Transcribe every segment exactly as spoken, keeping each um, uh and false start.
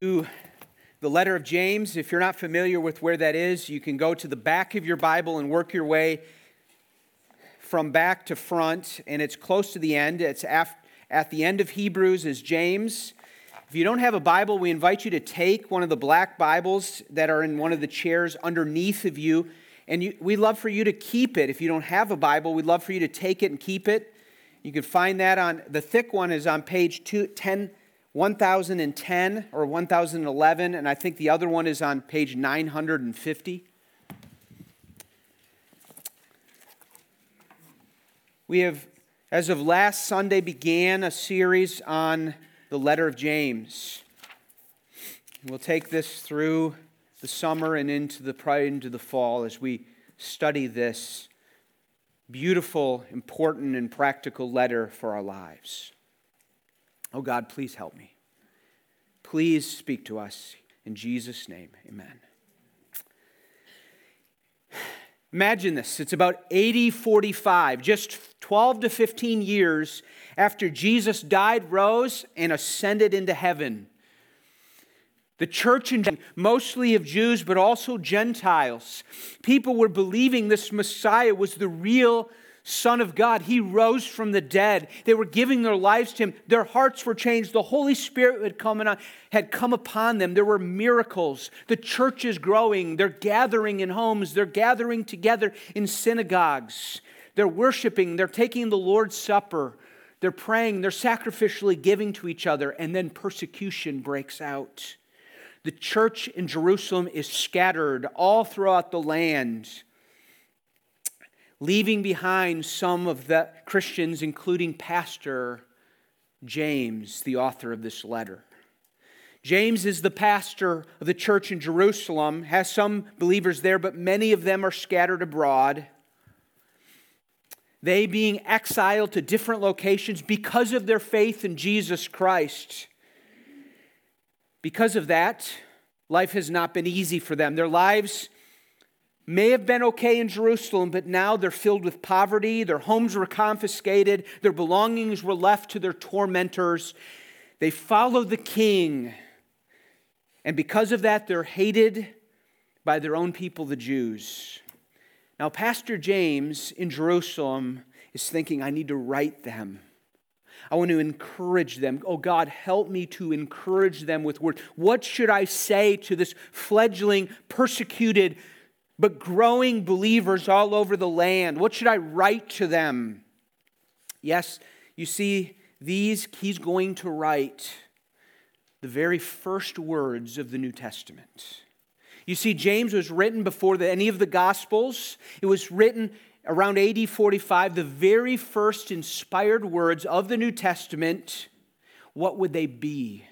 To the letter of James. If you're not familiar with where that is, you can go to the back of your Bible and work your way from back to front, and it's close to the end. It's af- at the end of Hebrews is James. If you don't have a Bible, we invite you to take one of the black Bibles that are in one of the chairs underneath of you, and you, we'd love for you to keep it. If you don't have a Bible, we'd love for you to take it and keep it. You can find that on, the thick one is on page two ten. one thousand ten or one thousand eleven, and I think the other one is on page nine hundred fifty. We have, as of last Sunday, began a series on the letter of James. We'll take this through the summer and into the into the fall as we study this beautiful, important, and practical letter for our lives. Oh God, please help me. Please speak to us. In Jesus' name, amen. Imagine this. It's about A D forty-five, just twelve to fifteen years after Jesus died, rose, and ascended into heaven. The church, mostly of Jews, but also Gentiles, people were believing this Messiah was the real Son of God. He rose from the dead. They were giving their lives to Him. Their hearts were changed. The Holy Spirit had come, on, had come upon them. There were miracles. The church is growing. They're gathering in homes. They're gathering together in synagogues. They're worshiping. They're taking the Lord's Supper. They're praying. They're sacrificially giving to each other. And then persecution breaks out. The church in Jerusalem is scattered all throughout the land, leaving behind some of the Christians, including Pastor James, the author of this letter. James is the pastor of the church in Jerusalem, has some believers there, but many of them are scattered abroad. They being exiled to different locations because of their faith in Jesus Christ. Because of that, life has not been easy for them. Their lives may have been okay in Jerusalem, but now they're filled with poverty. Their homes were confiscated. Their belongings were left to their tormentors. They followed the king. And because of that, they're hated by their own people, the Jews. Now, Pastor James in Jerusalem is thinking, I need to write them. I want to encourage them. Oh, God, help me to encourage them with words. What should I say to this fledgling, persecuted, but growing believers all over the land? What should I write to them? Yes, you see, these he's going to write the very first words of the New Testament. You see, James was written before the, any of the Gospels. It was written around A D forty-five, the very first inspired words of the New Testament. What would they be?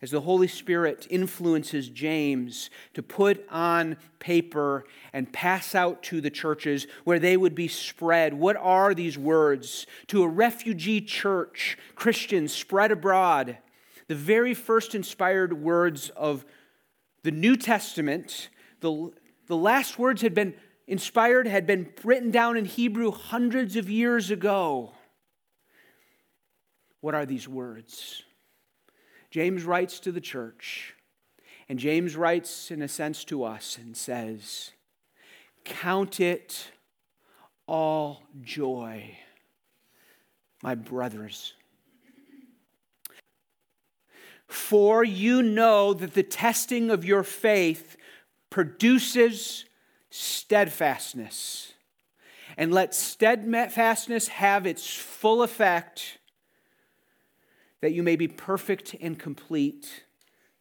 As the Holy Spirit influences James to put on paper and pass out to the churches where they would be spread. What are these words? To a refugee church, Christians spread abroad. The very first inspired words of the New Testament, the, the last words had been inspired, had been written down in Hebrew hundreds of years ago. What are these words? James writes to the church, and James writes, in a sense, to us and says, count it all joy, my brothers. For you know that the testing of your faith produces steadfastness. And let steadfastness have its full effect, that you may be perfect and complete,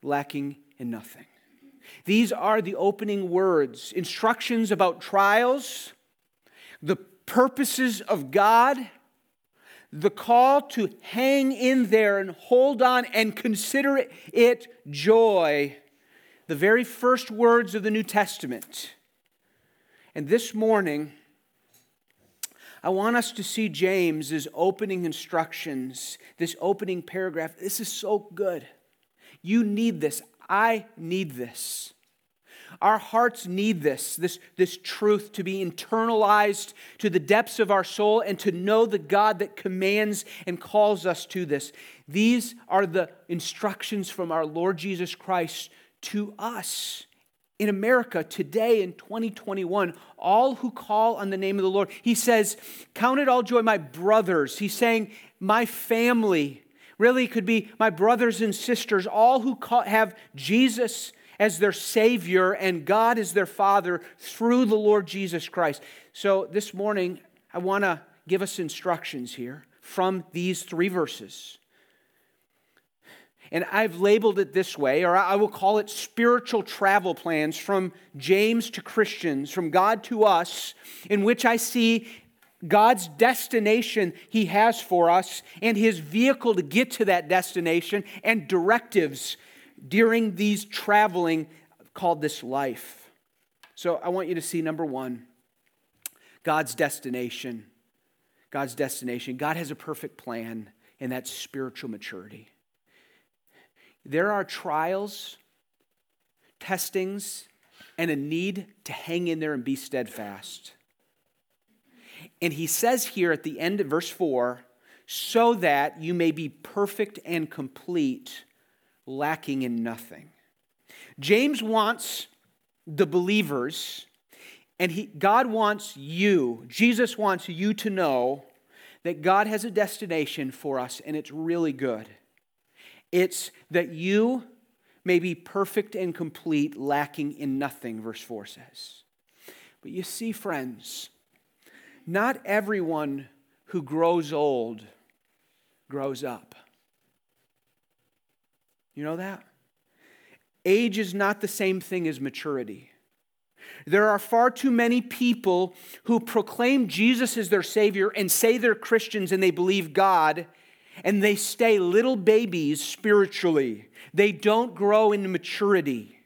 lacking in nothing. These are the opening words, instructions about trials, the purposes of God, the call to hang in there and hold on and consider it joy, the very first words of the New Testament. And this morning, I want us to see James's opening instructions, this opening paragraph. This is so good. You need this. I need this. Our hearts need this, this, this truth to be internalized to the depths of our soul and to know the God that commands and calls us to this. These are the instructions from our Lord Jesus Christ to us in America today in twenty twenty-one. All who call on the name of the Lord. He says, count it all joy, my brothers. He's saying, my family. Really could be my brothers and sisters, all who call, have Jesus as their Savior and God as their Father through the Lord Jesus Christ. So this morning, I want to give us instructions here from these three verses. And I've labeled it this way, or I will call it spiritual travel plans from James to Christians, from God to us, in which I see God's destination He has for us and His vehicle to get to that destination and directives during these traveling called this life. So I want you to see, number one, God's destination. God's destination. God has a perfect plan, and that's spiritual maturity. There are trials, testings, and a need to hang in there and be steadfast. And he says here at the end of verse four, so that you may be perfect and complete, lacking in nothing. James wants the believers, and he, God wants you, Jesus wants you to know that God has a destination for us, and it's really good. It's that you may be perfect and complete, lacking in nothing, verse four says. But you see, friends, not everyone who grows old grows up. You know that? Age is not the same thing as maturity. There are far too many people who proclaim Jesus as their Savior and say they're Christians and they believe God, and they stay little babies spiritually. They don't grow in maturity.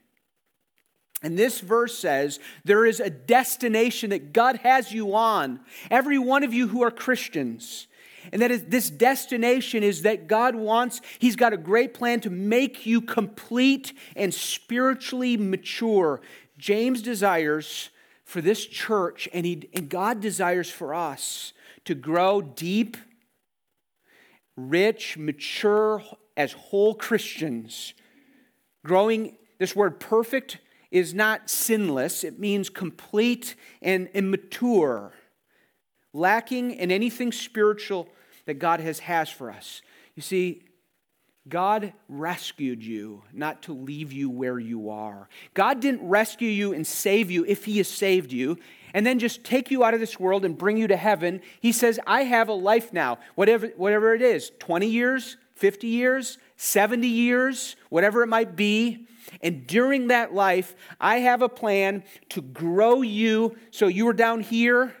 And this verse says, there is a destination that God has you on, every one of you who are Christians. And that is, this destination is that God wants, He's got a great plan to make you complete and spiritually mature. James desires for this church, and, he, and God desires for us to grow deep, rich, mature, as whole Christians. Growing, this word perfect is not sinless. It means complete and immature, lacking in anything spiritual that God has, has for us. You see, God rescued you not to leave you where you are. God didn't rescue you and save you if He has saved you, and then just take you out of this world and bring you to heaven. He says, I have a life now, whatever, whatever it is, twenty years, fifty years, seventy years, whatever it might be. And during that life, I have a plan to grow you. So you were down here,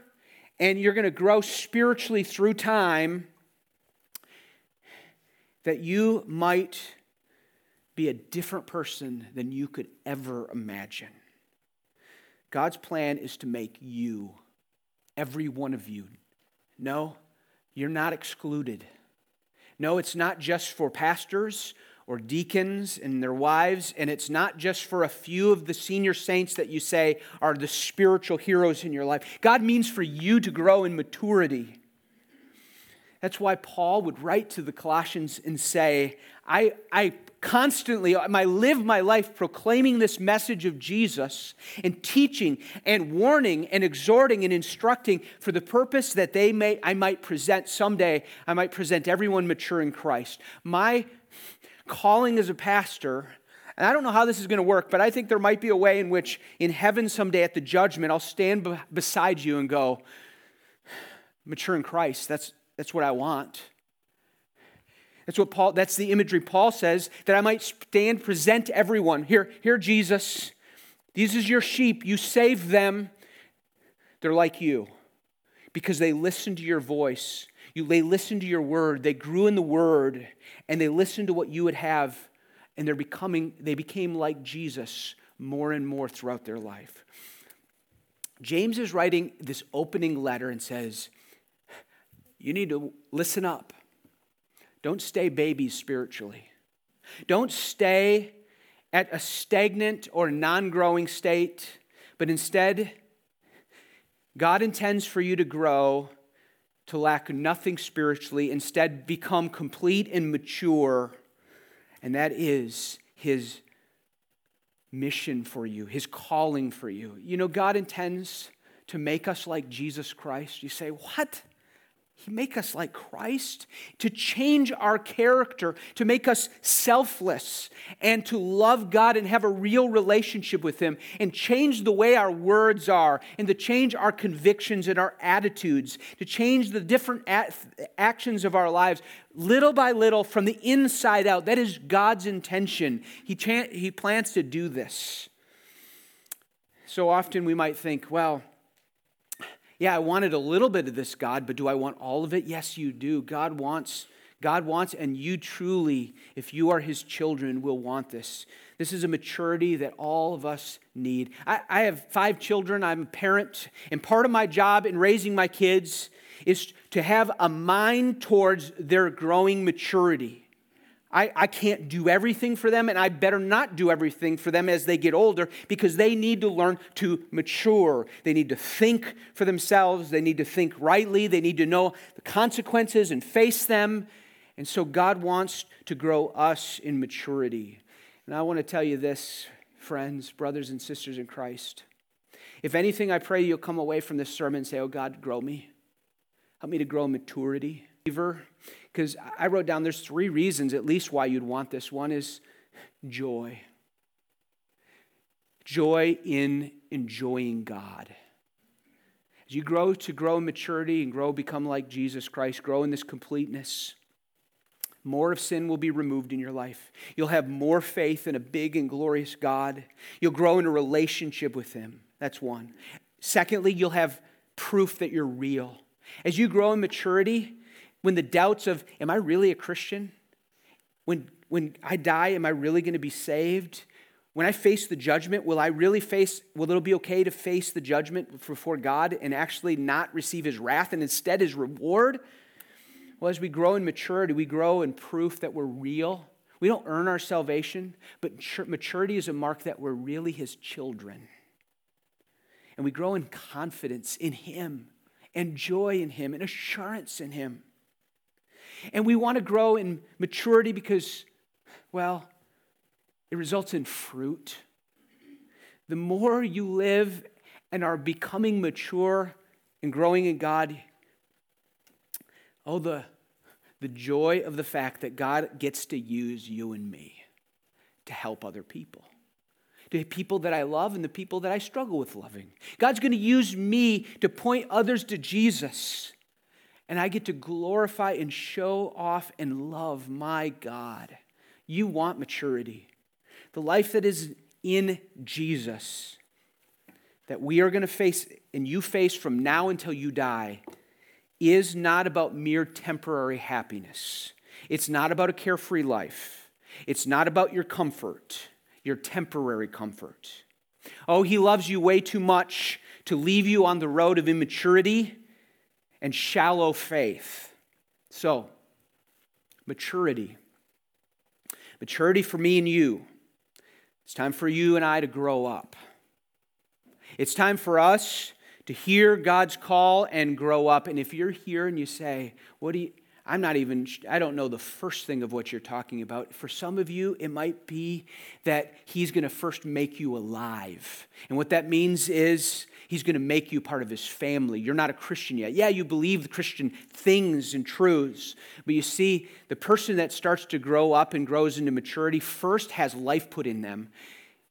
and you're going to grow spiritually through time, that you might be a different person than you could ever imagine. God's plan is to make you, every one of you. No, you're not excluded. No, it's not just for pastors or deacons and their wives, and it's not just for a few of the senior saints that you say are the spiritual heroes in your life. God means for you to grow in maturity. That's why Paul would write to the Colossians and say, I, I constantly I live my life proclaiming this message of Jesus and teaching and warning and exhorting and instructing for the purpose that they may I might present someday, I might present everyone mature in Christ. My calling as a pastor, and I don't know how this is going to work, but I think there might be a way in which in heaven someday at the judgment, I'll stand b- beside you and go, mature in Christ, that's that's what I want. That's what Paul, that's the imagery Paul says, that I might stand, present everyone. Here, here, Jesus, these is your sheep. You save them. They're like you because they listen to your voice. You, they listened to your word. They grew in the word, and they listened to what you would have, and they're becoming. They became like Jesus more and more throughout their life. James is writing this opening letter and says, "You need to listen up. Don't stay babies spiritually. Don't stay at a stagnant or non-growing state, but instead, God intends for you to grow, to lack nothing spiritually, instead become complete and mature, and that is His mission for you, His calling for you. You know, God intends to make us like Jesus Christ. You say, what? He make us like Christ? To change our character, to make us selfless, and to love God and have a real relationship with Him, and change the way our words are, and to change our convictions and our attitudes, to change the different actions of our lives, little by little, from the inside out. That is God's intention. He, cha- he plans to do this. So often we might think, well, yeah, I wanted a little bit of this, God, but do I want all of it? Yes, you do. God wants, God wants, and you truly, if you are His children, will want this. This is a maturity that all of us need. I, I have five children. I'm a parent, and part of my job in raising my kids is to have a mind towards their growing maturity. I, I can't do everything for them, and I better not do everything for them as they get older, because they need to learn to mature. They need to think for themselves. They need to think rightly. They need to know the consequences and face them. And so God wants to grow us in maturity. And I want to tell you this, friends, brothers and sisters in Christ. If anything, I pray you'll come away from this sermon and say, oh God, grow me. Help me to grow maturity. Because I wrote down there's three reasons at least why you'd want this. One is joy. Joy in enjoying God. As you grow to grow in maturity and grow, become like Jesus Christ, grow in this completeness, more of sin will be removed in your life. You'll have more faith in a big and glorious God. You'll grow in a relationship with Him. That's one. Secondly, you'll have proof that you're real. As you grow in maturity, when the doubts of, am I really a Christian? When when I die, am I really going to be saved? When I face the judgment, will I really face, will it be okay to face the judgment before God and actually not receive His wrath and instead His reward? Well, as we grow in maturity, we grow in proof that we're real. We don't earn our salvation, but maturity is a mark that we're really His children. And we grow in confidence in Him and joy in Him and assurance in Him. And we want to grow in maturity because, well, it results in fruit. The more you live and are becoming mature and growing in God, oh, the, the joy of the fact that God gets to use you and me to help other people. The people that I love and the people that I struggle with loving. God's going to use me to point others to Jesus. And I get to glorify and show off and love my God. You want maturity. The life that is in Jesus, that we are going to face and you face from now until you die, is not about mere temporary happiness. It's not about a carefree life. It's not about your comfort, your temporary comfort. Oh, He loves you way too much to leave you on the road of immaturity and shallow faith. So, maturity. Maturity for me and you. It's time for you and I to grow up. It's time for us to hear God's call and grow up. And if you're here and you say, "What do you, I'm not even, I don't know the first thing of what you're talking about." For some of you, it might be that He's going to first make you alive. And what that means is He's going to make you part of His family. You're not a Christian yet. Yeah, you believe the Christian things and truths, but you see, the person that starts to grow up and grows into maturity first has life put in them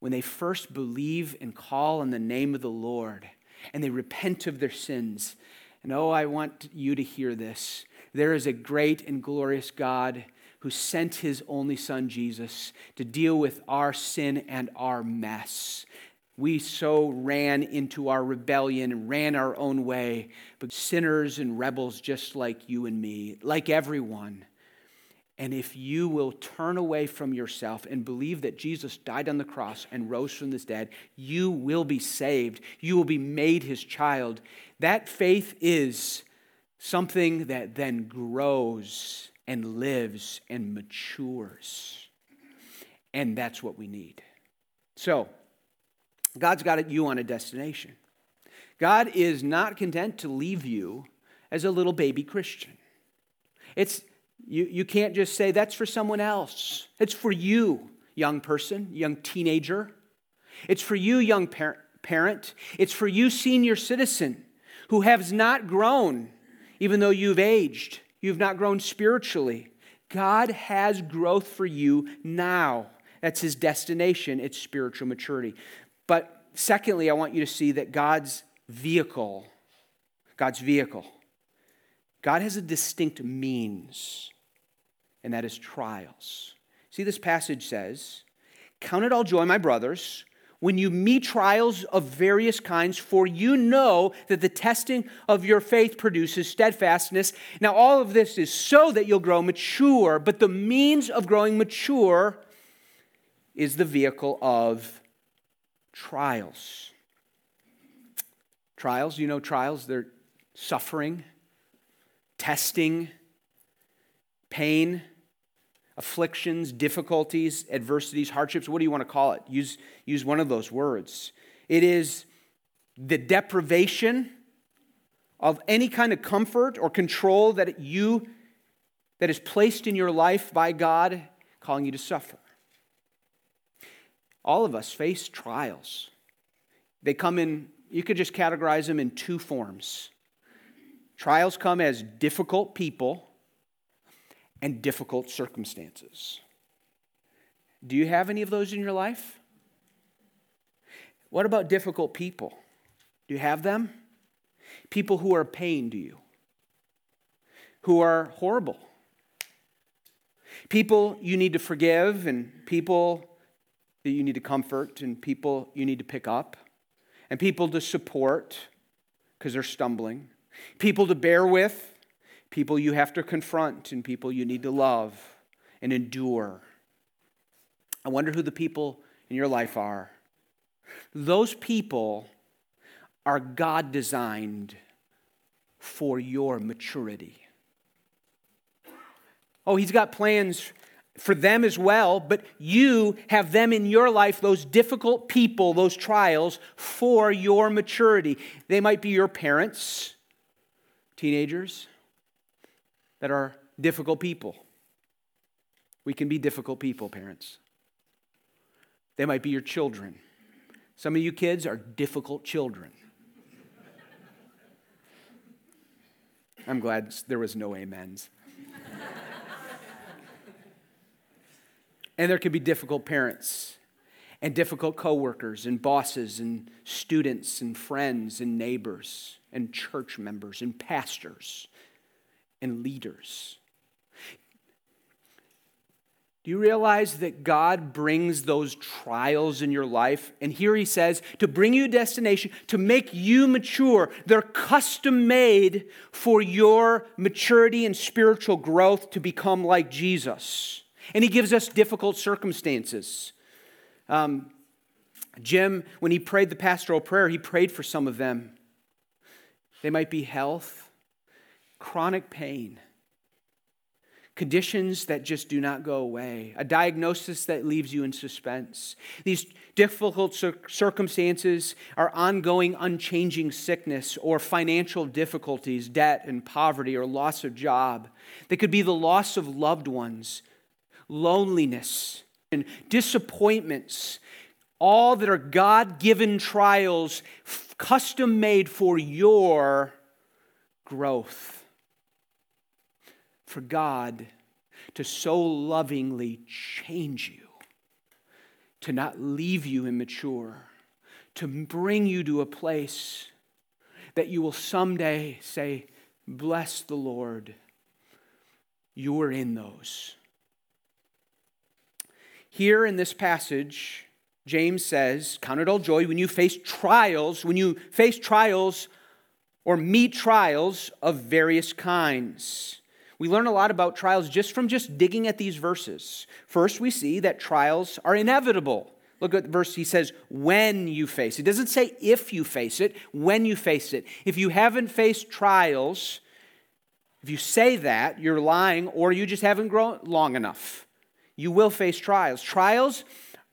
when they first believe and call on the name of the Lord and they repent of their sins. And oh, I want you to hear this. There is a great and glorious God who sent His only Son, Jesus, to deal with our sin and our mess. We so ran into our rebellion and ran our own way, but sinners and rebels just like you and me, like everyone. And if you will turn away from yourself and believe that Jesus died on the cross and rose from the dead, you will be saved. You will be made His child. That faith is something that then grows and lives and matures. And that's what we need. So, God's got you on a destination. God is not content to leave you as a little baby Christian. It's you, you can't just say, that's for someone else. It's for you, young person, young teenager. It's for you, young par- parent. It's for you, senior citizen, who has not grown, even though you've aged. You've not grown spiritually. God has growth for you now. That's his destination. It's spiritual maturity. But secondly, I want you to see that God's vehicle, God's vehicle, God has a distinct means, and that is trials. See, this passage says, count it all joy, my brothers, when you meet trials of various kinds, for you know that the testing of your faith produces steadfastness. Now, all of this is so that you'll grow mature, but the means of growing mature is the vehicle of trials. Trials, you know trials, they're suffering, testing, pain, afflictions, difficulties, adversities, hardships. What do you want to call it? Use, use one of those words. It is the deprivation of any kind of comfort or control that you that is placed in your life by God, calling you to suffer. All of us face trials. They come in, you could just categorize them in two forms. Trials come as difficult people and difficult circumstances. Do you have any of those in your life? What about difficult people? Do you have them? People who are a pain to you, who are horrible, people you need to forgive and people that you need to comfort and people you need to pick up and people to support because they're stumbling, people to bear with, people you have to confront and people you need to love and endure. I wonder who the people in your life are. Those people are God-designed for your maturity. Oh, he's got plans for them as well, but you have them in your life, those difficult people, those trials, for your maturity. They might be your parents, teenagers, that are difficult people. We can be difficult people, parents. They might be your children. Some of you kids are difficult children. I'm glad there was no amens. And there can be difficult parents and difficult coworkers and bosses and students and friends and neighbors and church members and pastors and leaders. Do you realize that God brings those trials in your life? And here he says, to bring you destination, to make you mature. They're custom made for your maturity and spiritual growth to become like Jesus. And he gives us difficult circumstances. Um, Jim, when he prayed the pastoral prayer, he prayed for some of them. They might be health, chronic pain, conditions that just do not go away, a diagnosis that leaves you in suspense. These difficult cir- circumstances are ongoing, unchanging sickness or financial difficulties, debt and poverty or loss of job. They could be the loss of loved ones, loneliness and disappointments, all that are God-given trials custom-made for your growth. For God to so lovingly change you, to not leave you immature, to bring you to a place that you will someday say, bless the Lord, you were in those. Here in this passage, James says, count it all joy when you face trials, when you face trials or meet trials of various kinds. We learn a lot about trials just from just digging at these verses. First, we see that trials are inevitable. Look at the verse, he says, when you face it. It doesn't say if you face it, when you face it. If you haven't faced trials, if you say that, you're lying or you just haven't grown long enough. You will face trials. Trials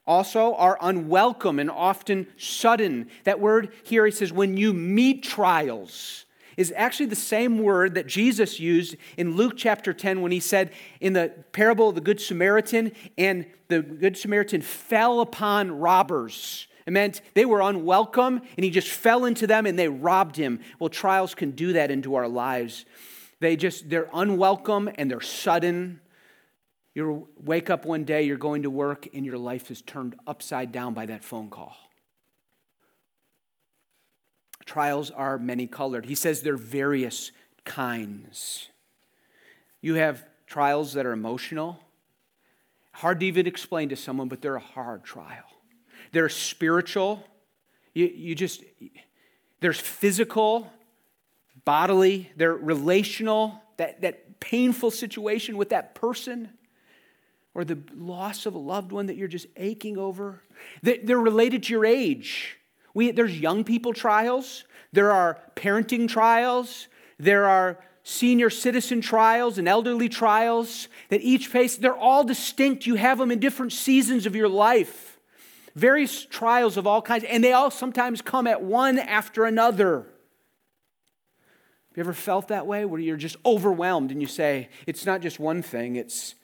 also are unwelcome and often sudden. That word here, he says, when you meet trials, is actually the same word that Jesus used in Luke chapter ten when he said in the parable of the Good Samaritan, and the Good Samaritan fell upon robbers. It meant they were unwelcome, and he just fell into them, and they robbed him. Well, trials can do that into our lives. They just, they're unwelcome, and they're sudden. You wake up one day, you're going to work, and your life is turned upside down by that phone call. Trials are many-colored. He says they're various kinds. You have trials that are emotional. Hard to even explain to someone, but they're a hard trial. They're spiritual. You, you just, there's physical, bodily, they're relational, that, that painful situation with that person, or the loss of a loved one that you're just aching over. They, they're related to your age. We, there's young people trials. There are parenting trials. There are senior citizen trials and elderly trials that each face. They're all distinct. You have them in different seasons of your life. Various trials of all kinds, and they all sometimes come at one after another. Have you ever felt that way, where you're just overwhelmed and you say, it's not just one thing, it's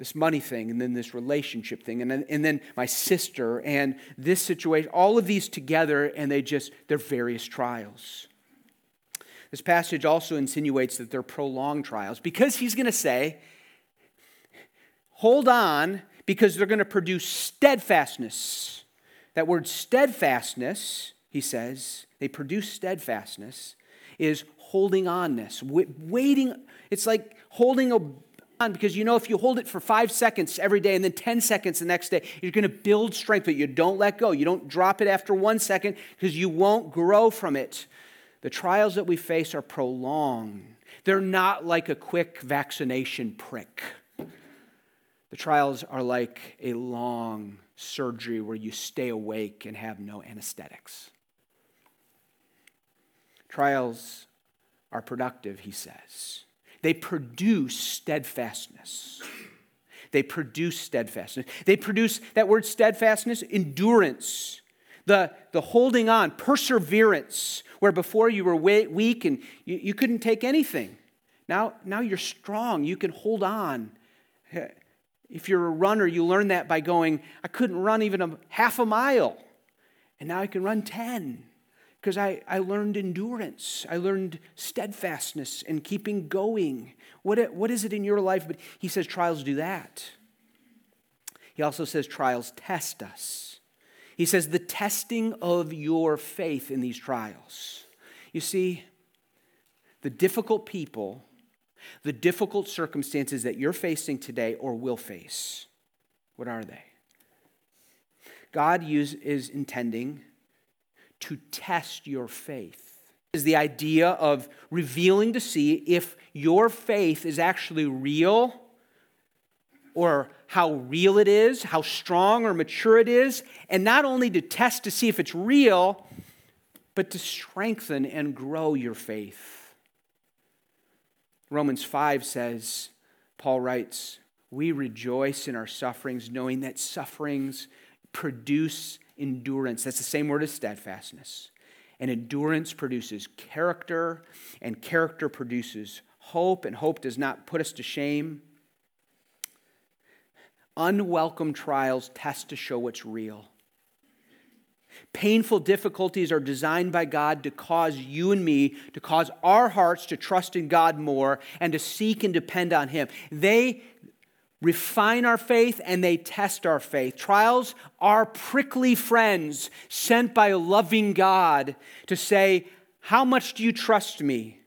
this money thing, and then this relationship thing, and then, and then my sister, and this situation, all of these together, and they just, they're various trials. This passage also insinuates that they're prolonged trials, because he's going to say, hold on, because they're going to produce steadfastness. That word steadfastness, he says, they produce steadfastness, is holding onness, waiting. It's like holding on, because you know if you hold it for five seconds every day and then ten seconds the next day, you're going to build strength, but you don't let go. You don't drop it after one second because you won't grow from it. The trials that we face are prolonged. They're not like a quick vaccination prick. The trials are like a long surgery where you stay awake and have no anesthetics. Trials are productive, he says. They produce steadfastness. They produce steadfastness. They produce, that word steadfastness, endurance. The, the holding on, perseverance, where before you were weak and you, you couldn't take anything. Now, now you're strong. You can hold on. If you're a runner, you learn that by going, I couldn't run even a half a mile, and now I can run ten, because I, I learned endurance. I learned steadfastness and keeping going. What, what is it in your life? But he says trials do that. He also says trials test us. He says the testing of your faith in these trials. You see, the difficult people, the difficult circumstances that you're facing today or will face, what are they? God use, is intending to test your faith. Is the idea of revealing to see if your faith is actually real, or how real it is, how strong or mature it is, and not only to test to see if it's real, but to strengthen and grow your faith. Romans five says, Paul writes, we rejoice in our sufferings, knowing that sufferings produce endurance. That's the same word as steadfastness. And endurance produces character, and character produces hope, and hope does not put us to shame. Unwelcome trials test to show what's real. Painful difficulties are designed by God to cause you and me, to cause our hearts to trust in God more and to seek and depend on Him. They refine our faith and they test our faith. Trials are prickly friends sent by a loving God to say, how much do you trust me?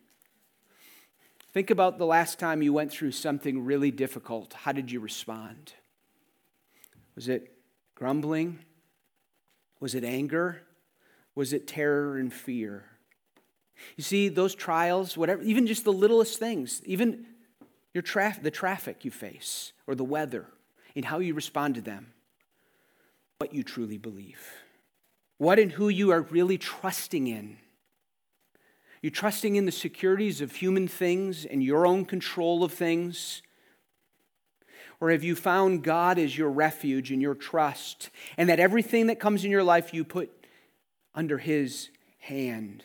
Think about the last time you went through something really difficult. How did you respond? Was it grumbling? Was it anger? Was it terror and fear? You see, those trials, whatever, even just the littlest things, even your traf- the traffic you face or the weather and how you respond to them, what you truly believe, what and who you are really trusting in. You're trusting in the securities of human things and your own control of things, Or have you found God as your refuge and your trust, and that everything that comes in your life you put under His hand?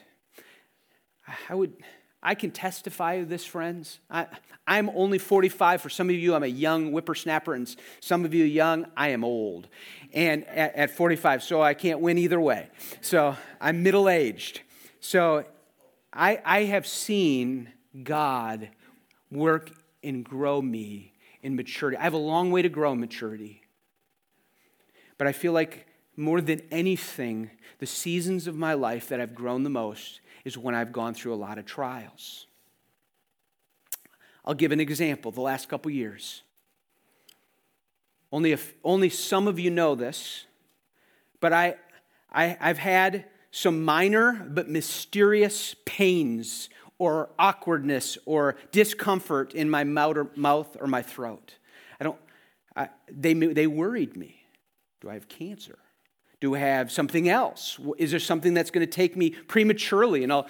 I would, I can testify of this, friends. I, I'm only forty-five. For some of you, I'm a young whippersnapper, and some of you young, I am old. And at, at forty-five, so I can't win either way. So I'm middle-aged. So I, I have seen God work and grow me in maturity. I have a long way to grow in maturity. But I feel like more than anything, the seasons of my life that I've grown the most is when I've gone through a lot of trials. I'll give an example. The last couple years. Only if, only some of you know this, but I, I I've had some minor but mysterious pains or awkwardness or discomfort in my mouth or my throat. I don't. I, they they worried me. Do I have cancer? Do I have something else? Is there something that's going to take me prematurely? And I'll,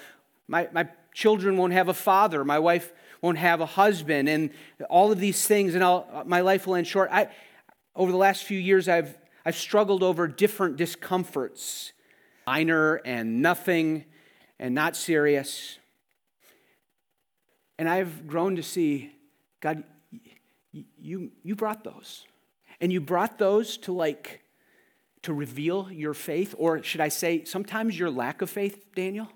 my, my children won't have a father. My wife won't have a husband. And all of these things, and I'll, my life will end short. I, over the last few years, I've I've struggled over different discomforts, minor and nothing and not serious. And I've grown to see, God, you you brought those. And you brought those to like... to reveal your faith, or should I say, sometimes your lack of faith, Daniel,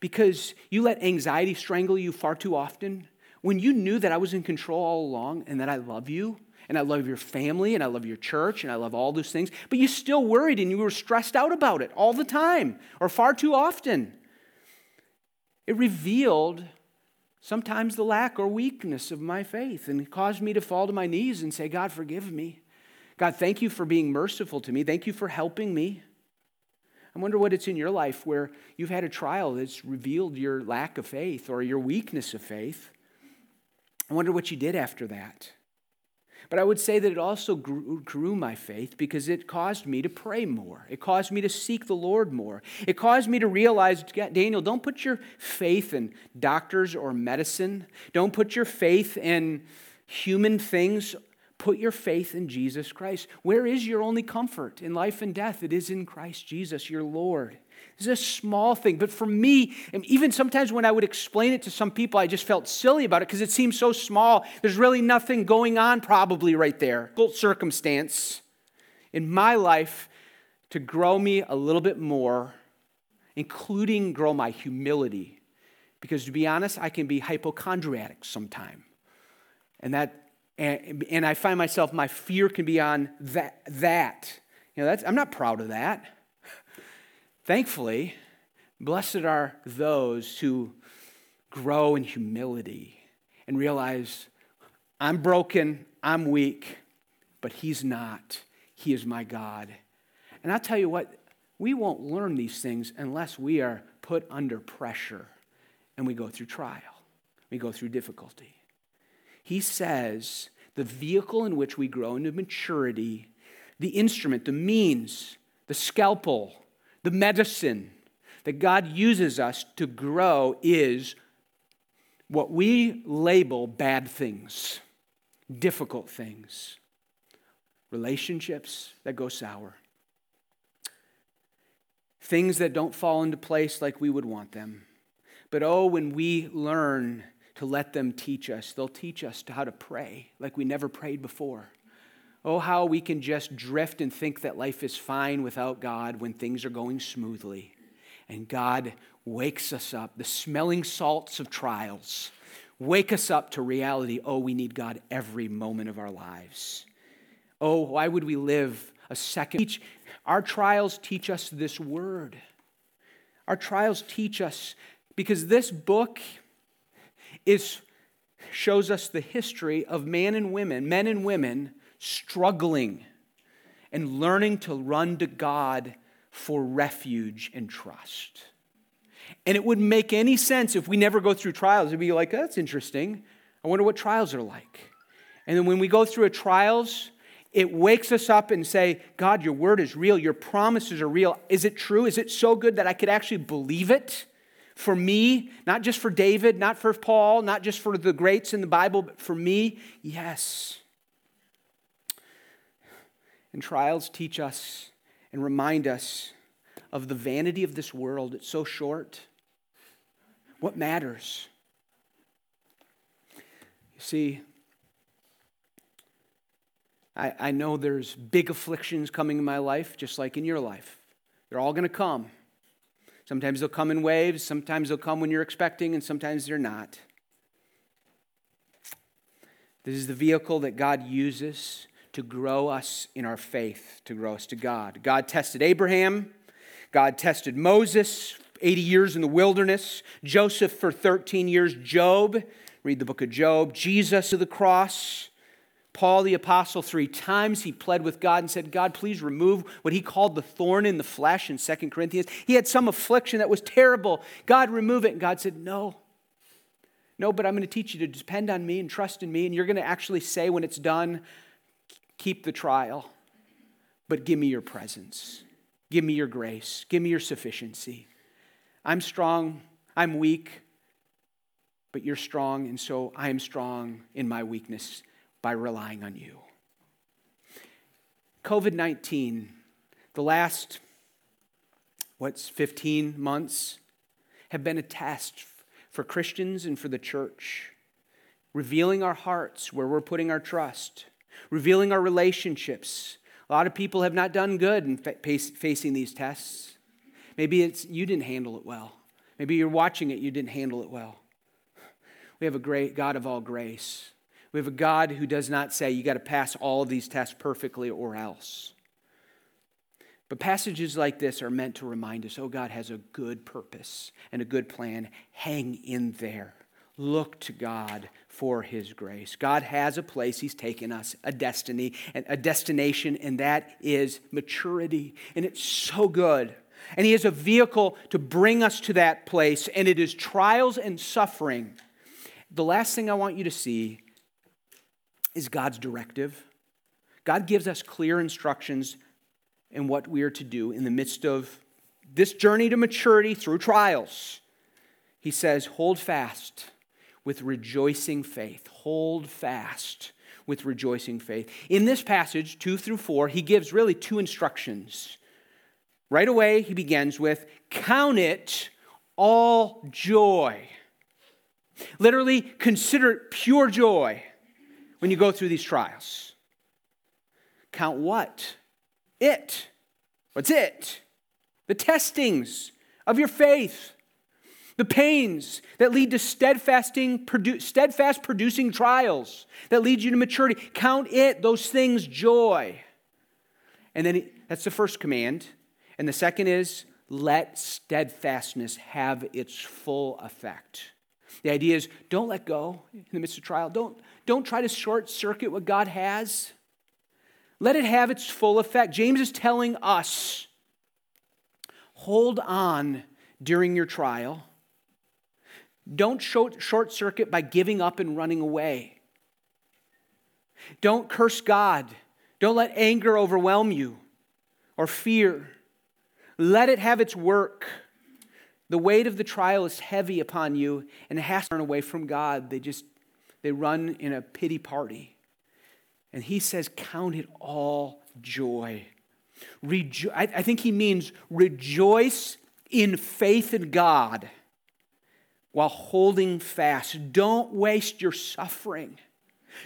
because you let anxiety strangle you far too often when you knew that I was in control all along and that I love you and I love your family and I love your church and I love all those things, but you still worried and you were stressed out about it all the time or far too often. It revealed sometimes the lack or weakness of my faith and caused me to fall to my knees and say, God, forgive me. God, thank you for being merciful to me. Thank you for helping me. I wonder what it's in your life where you've had a trial that's revealed your lack of faith or your weakness of faith. I wonder what you did after that. But I would say that it also grew, grew my faith because it caused me to pray more. It caused me to seek the Lord more. It caused me to realize, Daniel, don't put your faith in doctors or medicine. Don't put your faith in human things. Put your faith in Jesus Christ. Where is your only comfort in life and death? It is in Christ Jesus, your Lord. It's a small thing, but for me, and even sometimes when I would explain it to some people, I just felt silly about it because it seemed so small. There's really nothing going on probably right there. Full circumstance in my life to grow me a little bit more, including grow my humility. Because to be honest, I can be hypochondriac sometime. And that And, and I find myself, my fear can be on that. that. You know, that's, I'm not proud of that. Thankfully, blessed are those who grow in humility and realize, I'm broken, I'm weak, but He's not. He is my God. And I'll tell you what, we won't learn these things unless we are put under pressure and we go through trial, we go through difficulty. He says the vehicle in which we grow into maturity, the instrument, the means, the scalpel, the medicine that God uses us to grow is what we label bad things, difficult things, relationships that go sour, things that don't fall into place like we would want them. But oh, when we learn to let them teach us. They'll teach us how to pray like we never prayed before. Oh, how we can just drift and think that life is fine without God when things are going smoothly. And God wakes us up, the smelling salts of trials, wake us up to reality. Oh, we need God every moment of our lives. Oh, why would we live a second? Our trials teach us this word. Our trials teach us, because this book It shows us the history of men and women, men and women struggling and learning to run to God for refuge and trust. And it wouldn't make any sense if we never go through trials. It'd be like, that's interesting. I wonder what trials are like. And then when we go through a trials, it wakes us up and say, God, your word is real. Your promises are real. Is it true? Is it so good that I could actually believe it? For me, not just for David, not for Paul, not just for the greats in the Bible, but for me, yes. And trials teach us and remind us of the vanity of this world. It's so short. What matters? You see, I, I know there's big afflictions coming in my life, just like in your life. They're all going to come. Sometimes they'll come in waves, sometimes they'll come when you're expecting, and sometimes they're not. This is the vehicle that God uses to grow us in our faith, to grow us to God. God tested Abraham. God tested Moses, eighty years in the wilderness. Joseph for thirteen years. Job, read the book of Job. Jesus to the cross. Paul the apostle, three times he pled with God and said, God, please remove what he called the thorn in the flesh in Second Corinthians. He had some affliction that was terrible. God, remove it. And God said, no. No, but I'm going to teach you to depend on me and trust in me. And you're going to actually say when it's done, keep the trial, but give me your presence. Give me your grace. Give me your sufficiency. I'm strong. I'm weak. But you're strong, and so I am strong in my weakness by relying on you. covid nineteen, the last, what's fifteen months, have been a test for Christians and for the church, revealing our hearts where we're putting our trust, revealing our relationships. A lot of people have not done good in facing these tests. Maybe it's you didn't handle it well. Maybe you're watching it, you didn't handle it well. We have a great God of all grace. We have a God who does not say, you got to pass all of these tests perfectly or else. But passages like this are meant to remind us, oh, God has a good purpose and a good plan. Hang in there. Look to God for his grace. God has a place he's taken us, a destiny, and a destination, and that is maturity. And it's so good. And he has a vehicle to bring us to that place, and it is trials and suffering. The last thing I want you to see is God's directive. God gives us clear instructions in what we are to do in the midst of this journey to maturity through trials. He says, hold fast with rejoicing faith. Hold fast with rejoicing faith. In this passage, two through four, he gives really two instructions. Right away, he begins with, count it all joy. Literally, consider it pure joy. When you go through these trials, count what? It. What's it? The testings of your faith. The pains that lead to steadfasting, steadfast producing trials that lead you to maturity. Count it, those things, joy. And then it, that's the first command. And the second is, let steadfastness have its full effect. The idea is, don't let go in the midst of trial. Don't, don't try to short-circuit what God has. Let it have its full effect. James is telling us, hold on during your trial. Don't short-circuit by giving up and running away. Don't curse God. Don't let anger overwhelm you or fear. Let it have its work. The weight of the trial is heavy upon you, and it has to turn away from God. They just, they run in a pity party. And he says, count it all joy. Rejo- I, I think he means rejoice in faith in God while holding fast. Don't waste your suffering.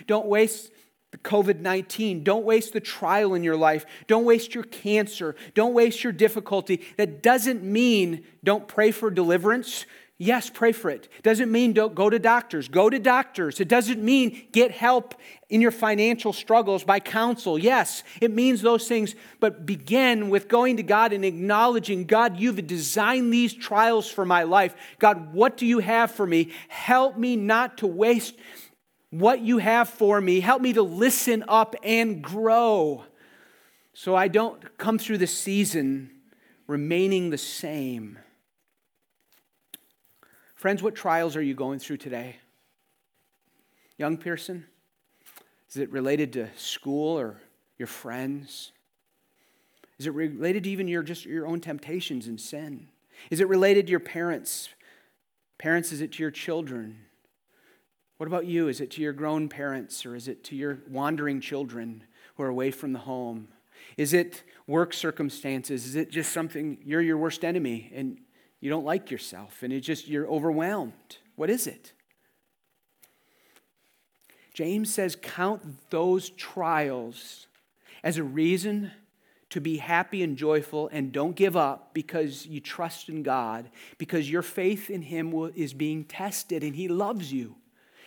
Don't waste the covid nineteen. Don't waste the trial in your life. Don't waste your cancer. Don't waste your difficulty. That doesn't mean don't pray for deliverance. Yes, pray for it. Doesn't mean don't go to doctors. Go to doctors. It doesn't mean get help in your financial struggles by counsel. Yes, it means those things, but begin with going to God and acknowledging, God, you've designed these trials for my life. God, what do you have for me? Help me not to waste what you have for me. Help me to listen up and grow so I don't come through the season remaining the same. Friends, what trials are you going through today? Young person, is it related to school or your friends? Is it related to even your just your own temptations and sin? Is it related to your parents? Parents, is it to your children? What about you? Is it to your grown parents, or is it to your wandering children who are away from the home? Is it work circumstances? Is it just something, you're your worst enemy and you don't like yourself and it's just, you're overwhelmed? What is it? James says, count those trials as a reason to be happy and joyful, and don't give up because you trust in God, because your faith in Him is being tested and He loves you.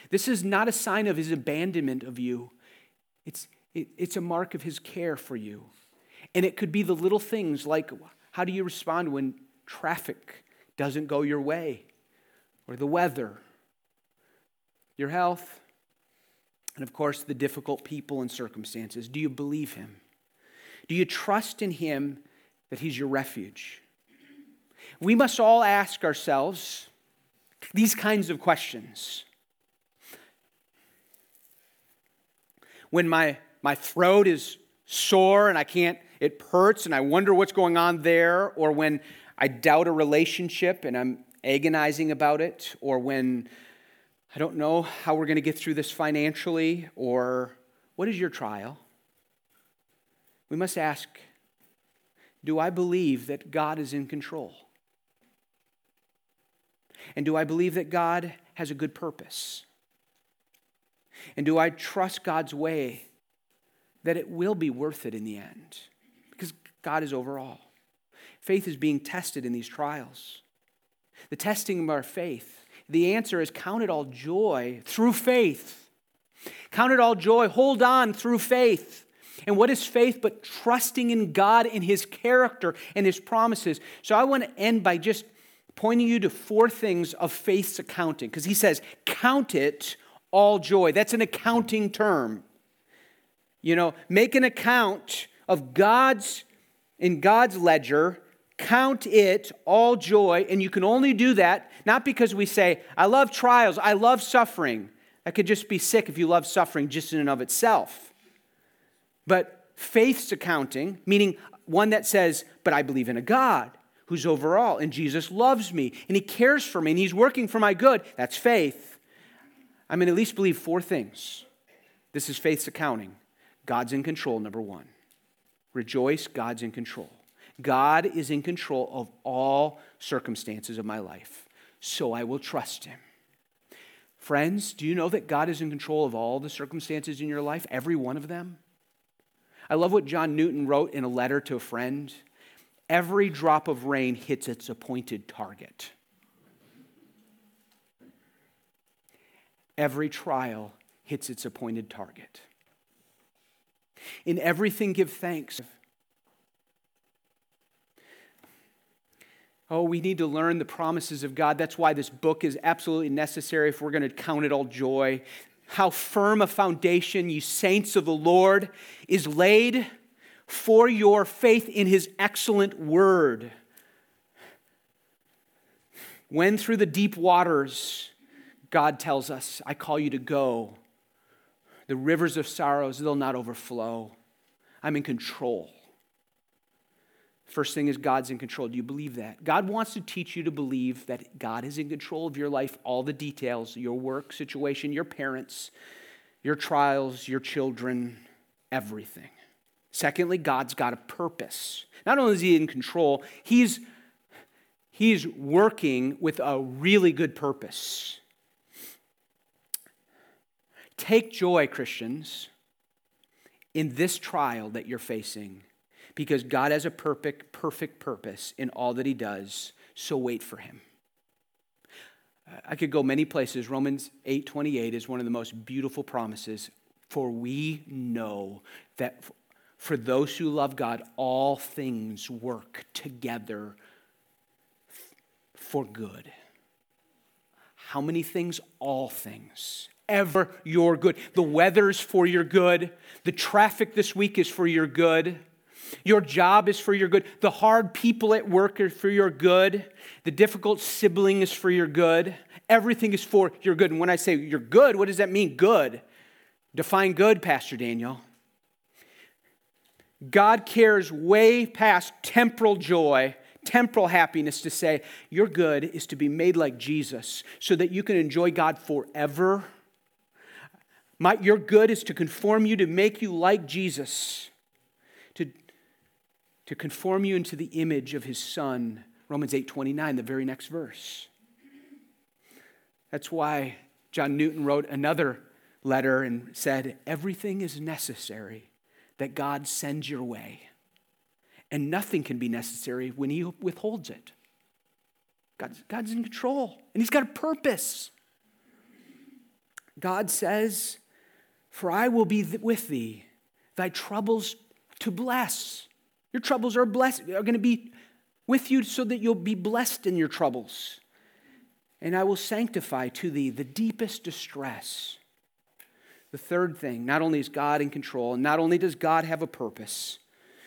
This is not a sign of His abandonment of you. It's, it, it's a mark of His care for you. And it could be the little things like, how do you respond when traffic doesn't go your way, or the weather, your health, and of course the difficult people and circumstances. Do you believe Him? Do you trust in Him that He's your refuge? We must all ask ourselves these kinds of questions. When my, my throat is sore and I can't, it hurts and I wonder what's going on there, or when I doubt a relationship and I'm agonizing about it, or when I don't know how we're going to get through this financially, or what is your trial? We must ask, do I believe that God is in control? And do I believe that God has a good purpose? And do I trust God's way that it will be worth it in the end? Because God is over all. Faith is being tested in these trials. The testing of our faith, the answer is count it all joy through faith. Count it all joy. Hold on through faith. And what is faith but trusting in God and His character and His promises? So I want to end by just pointing you to four things of faith's accounting. Because he says, count it all joy. That's an accounting term. You know, make an account of God's, in God's ledger, count it all joy. And you can only do that, not because we say, I love trials, I love suffering. That could just be sick if you love suffering just in and of itself. But faith's accounting, meaning one that says, but I believe in a God who's over all, and Jesus loves me, and He cares for me, and He's working for my good. That's faith. I'm going to at least believe four things. This is faith's accounting. God's in control, number one. Rejoice, God's in control. God is in control of all circumstances of my life, so I will trust Him. Friends, do you know that God is in control of all the circumstances in your life, every one of them? I love what John Newton wrote in a letter to a friend. Every drop of rain hits its appointed target. Every trial hits its appointed target. In everything, give thanks. Oh, we need to learn the promises of God. That's why this book is absolutely necessary if we're going to count it all joy. How firm a foundation, you saints of the Lord, is laid for your faith in His excellent word. When through the deep waters, God tells us, I call you to go. The rivers of sorrows, they'll not overflow. I'm in control. First thing is God's in control. Do you believe that? God wants to teach you to believe that God is in control of your life, all the details, your work situation, your parents, your trials, your children, everything. Secondly, God's got a purpose. Not only is He in control, He's, he's working with a really good purpose. Take joy, Christians, in this trial that you're facing, because God has a perfect, perfect purpose in all that He does, so wait for Him. I could go many places. Romans eight twenty-eight is one of the most beautiful promises. For we know that for those who love God, all things work together for good. How many things? All things. Ever your good. The weather's for your good. The traffic this week is for your good. Your job is for your good. The hard people at work are for your good. The difficult sibling is for your good. Everything is for your good. And when I say you're good, what does that mean? Good. Define good, Pastor Daniel. God cares way past temporal joy, temporal happiness to say your good is to be made like Jesus so that you can enjoy God forever. My, your good is to conform you, to make you like Jesus. to conform you into the image of his Son. Romans eight twenty-nine, the very next verse. That's why John Newton wrote another letter and said, everything is necessary that God sends your way, and nothing can be necessary when he withholds it. God's, God's in control, and he's got a purpose. God says, for I will be th- with thee, thy troubles to bless. Your troubles are blessed, are going to be with you so that you'll be blessed in your troubles. And I will sanctify to thee the deepest distress. The third thing, not only is God in control, and not only does God have a purpose,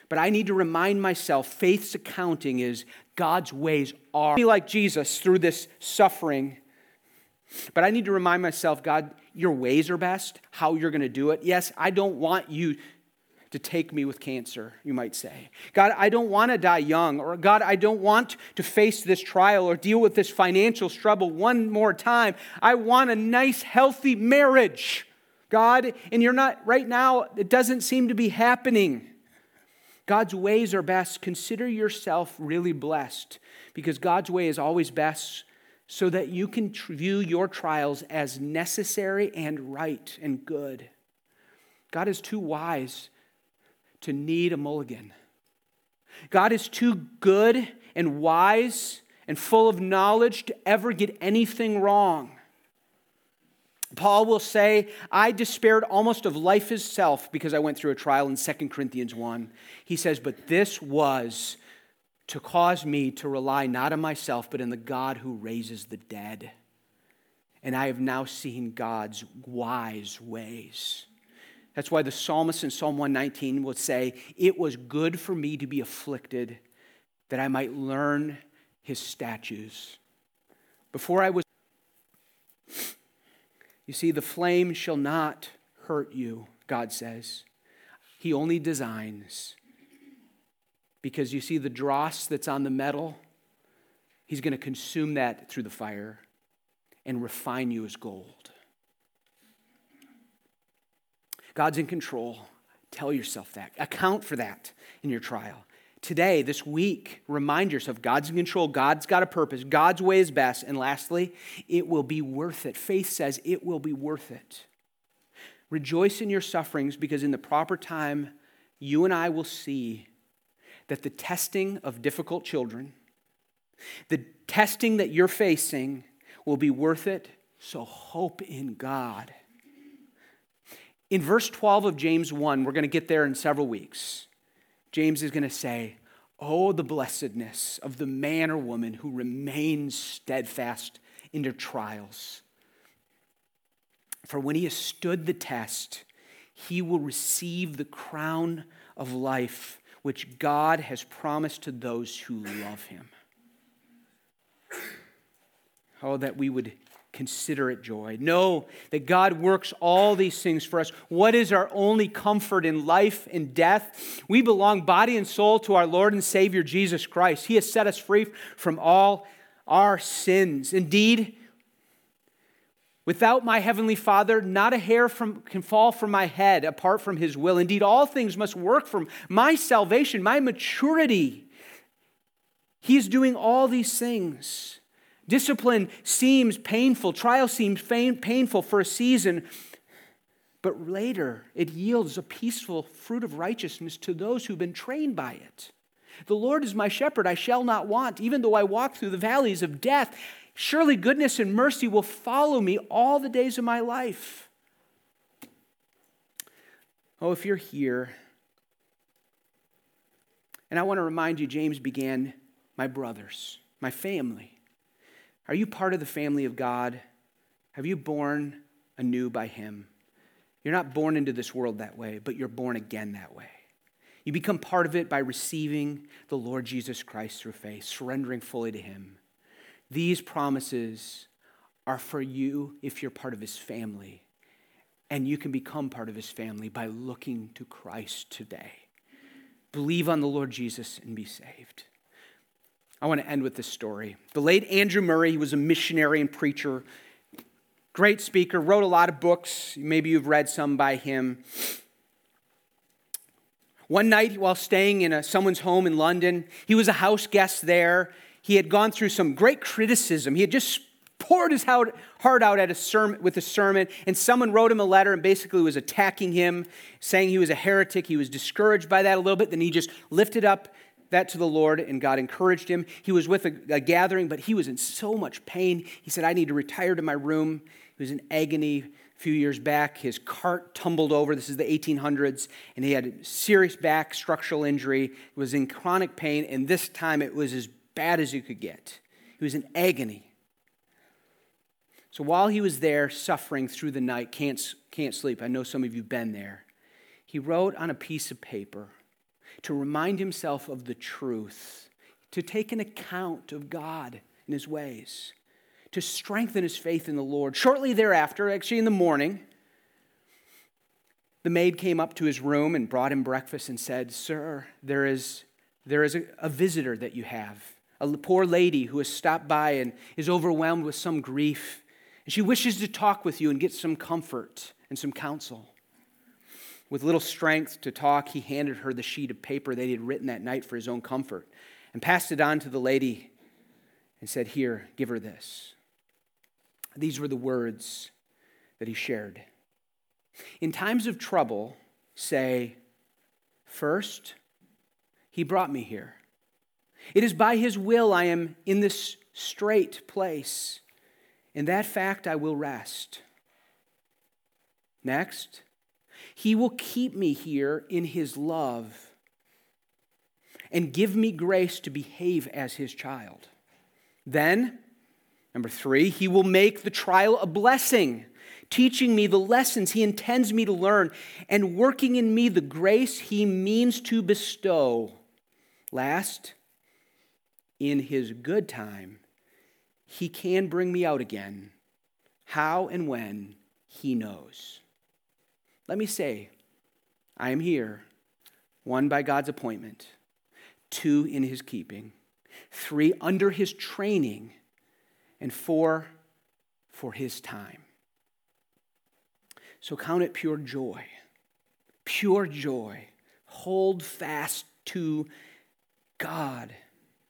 but I need to remind myself, faith's accounting is God's ways are. Be like Jesus through this suffering. But I need to remind myself, God, your ways are best, how you're going to do it. Yes, I don't want you to take me with cancer, you might say. God, I don't want to die young, or God, I don't want to face this trial or deal with this financial struggle one more time. I want a nice, healthy marriage, God, and you're not, right now, it doesn't seem to be happening. God's ways are best. Consider yourself really blessed, because God's way is always best, so that you can view your trials as necessary and right and good. God is too wise to need a mulligan. God is too good and wise and full of knowledge to ever get anything wrong. Paul will say, I despaired almost of life itself because I went through a trial in Second Corinthians one. He says, but this was to cause me to rely not on myself, but on the God who raises the dead. And I have now seen God's wise ways. That's why the psalmist in Psalm one nineteen would say, it was good for me to be afflicted that I might learn his statutes. Before I was... You see, the flame shall not hurt you, God says. He only designs. Because you see the dross that's on the metal, he's going to consume that through the fire and refine you as gold. God's in control. Tell yourself that. Account for that in your trial. Today, this week, remind yourself God's in control. God's got a purpose. God's way is best. And lastly, it will be worth it. Faith says it will be worth it. Rejoice in your sufferings, because in the proper time, you and I will see that the testing of difficult children, the testing that you're facing, will be worth it. So hope in God. In verse twelve of James one, we're going to get there in several weeks. James is going to say, oh, the blessedness of the man or woman who remains steadfast in their trials. For when he has stood the test, he will receive the crown of life, which God has promised to those who love him. Oh, that we would consider it joy. Know that God works all these things for us. What is our only comfort in life and death? We belong body and soul to our Lord and Savior Jesus Christ. He has set us free from all our sins. Indeed, without my heavenly Father, not a hair from, can fall from my head apart from his will. Indeed, all things must work for my salvation, my maturity. He is doing all these things. Discipline seems painful, trial seems pain, painful for a season, but later it yields a peaceful fruit of righteousness to those who've been trained by it. The Lord is my shepherd, I shall not want, even though I walk through the valleys of death. Surely goodness and mercy will follow me all the days of my life. Oh, if you're here, and I want to remind you, James began, my brothers, my family. Are you part of the family of God? Have you born anew by him? You're not born into this world that way, but you're born again that way. You become part of it by receiving the Lord Jesus Christ through faith, surrendering fully to him. These promises are for you if you're part of his family, and you can become part of his family by looking to Christ today. Believe on the Lord Jesus and be saved. I want to end with this story. The late Andrew Murray, he was a missionary and preacher, great speaker, wrote a lot of books. Maybe you've read some by him. One night while staying in a, someone's home in London, he was a house guest there. He had gone through some great criticism. He had just poured his heart out at a sermon, with a sermon, and someone wrote him a letter and basically was attacking him, saying he was a heretic. He was discouraged by that a little bit. Then he just lifted up that to the Lord, and God encouraged him. He was with a, a gathering, but he was in so much pain. He said, I need to retire to my room. He was in agony. Few years back, his cart tumbled over. This is the eighteen hundreds, and he had a serious back structural injury. He was in chronic pain, and this time it was as bad as you could get. He was in agony. So while he was there suffering through the night, can't, can't sleep, I know some of you have been there, he wrote on a piece of paper to remind himself of the truth, to take an account of God and his ways, to strengthen his faith in the Lord. Shortly thereafter, actually in the morning, the maid came up to his room and brought him breakfast and said, Sir, there is, there is a, a visitor that you have, a poor lady who has stopped by and is overwhelmed with some grief, and she wishes to talk with you and get some comfort and some counsel. With little strength to talk, he handed her the sheet of paper that he had written that night for his own comfort and passed it on to the lady and said, Here, give her this. These were the words that he shared. In times of trouble, say, First, he brought me here. It is by his will I am in this strait place. In that fact I will rest. Next, he will keep me here in his love and give me grace to behave as his child. Then, number three, he will make the trial a blessing, teaching me the lessons he intends me to learn and working in me the grace he means to bestow. Last, in his good time, he can bring me out again, how and when he knows. Let me say, I am here, one, by God's appointment, two, in his keeping, three, under his training, and four, for his time. So count it pure joy, pure joy. Hold fast to God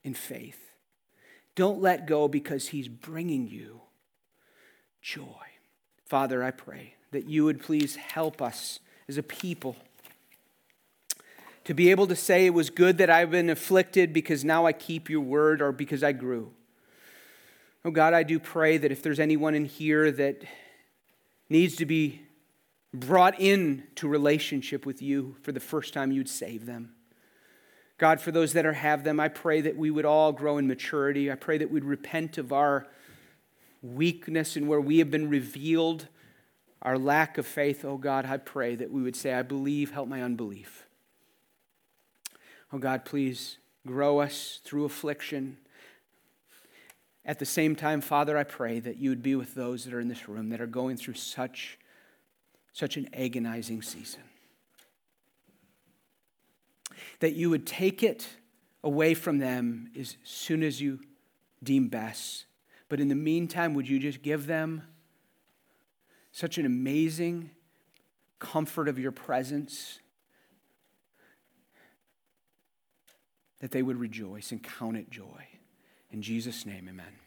in faith. Don't let go because he's bringing you joy. Father, I pray that you would please help us as a people to be able to say it was good that I've been afflicted because now I keep your word or because I grew. Oh God, I do pray that if there's anyone in here that needs to be brought into relationship with you for the first time, you'd save them. God, for those that are have them, I pray that we would all grow in maturity. I pray that we'd repent of our weakness and where we have been revealed, our lack of faith. Oh God, I pray that we would say, I believe, help my unbelief. Oh God, please grow us through affliction. At the same time, Father, I pray that you would be with those that are in this room that are going through such, such an agonizing season. That you would take it away from them as soon as you deem best. But in the meantime, would you just give them such an amazing comfort of your presence, that they would rejoice and count it joy. In Jesus' name, amen.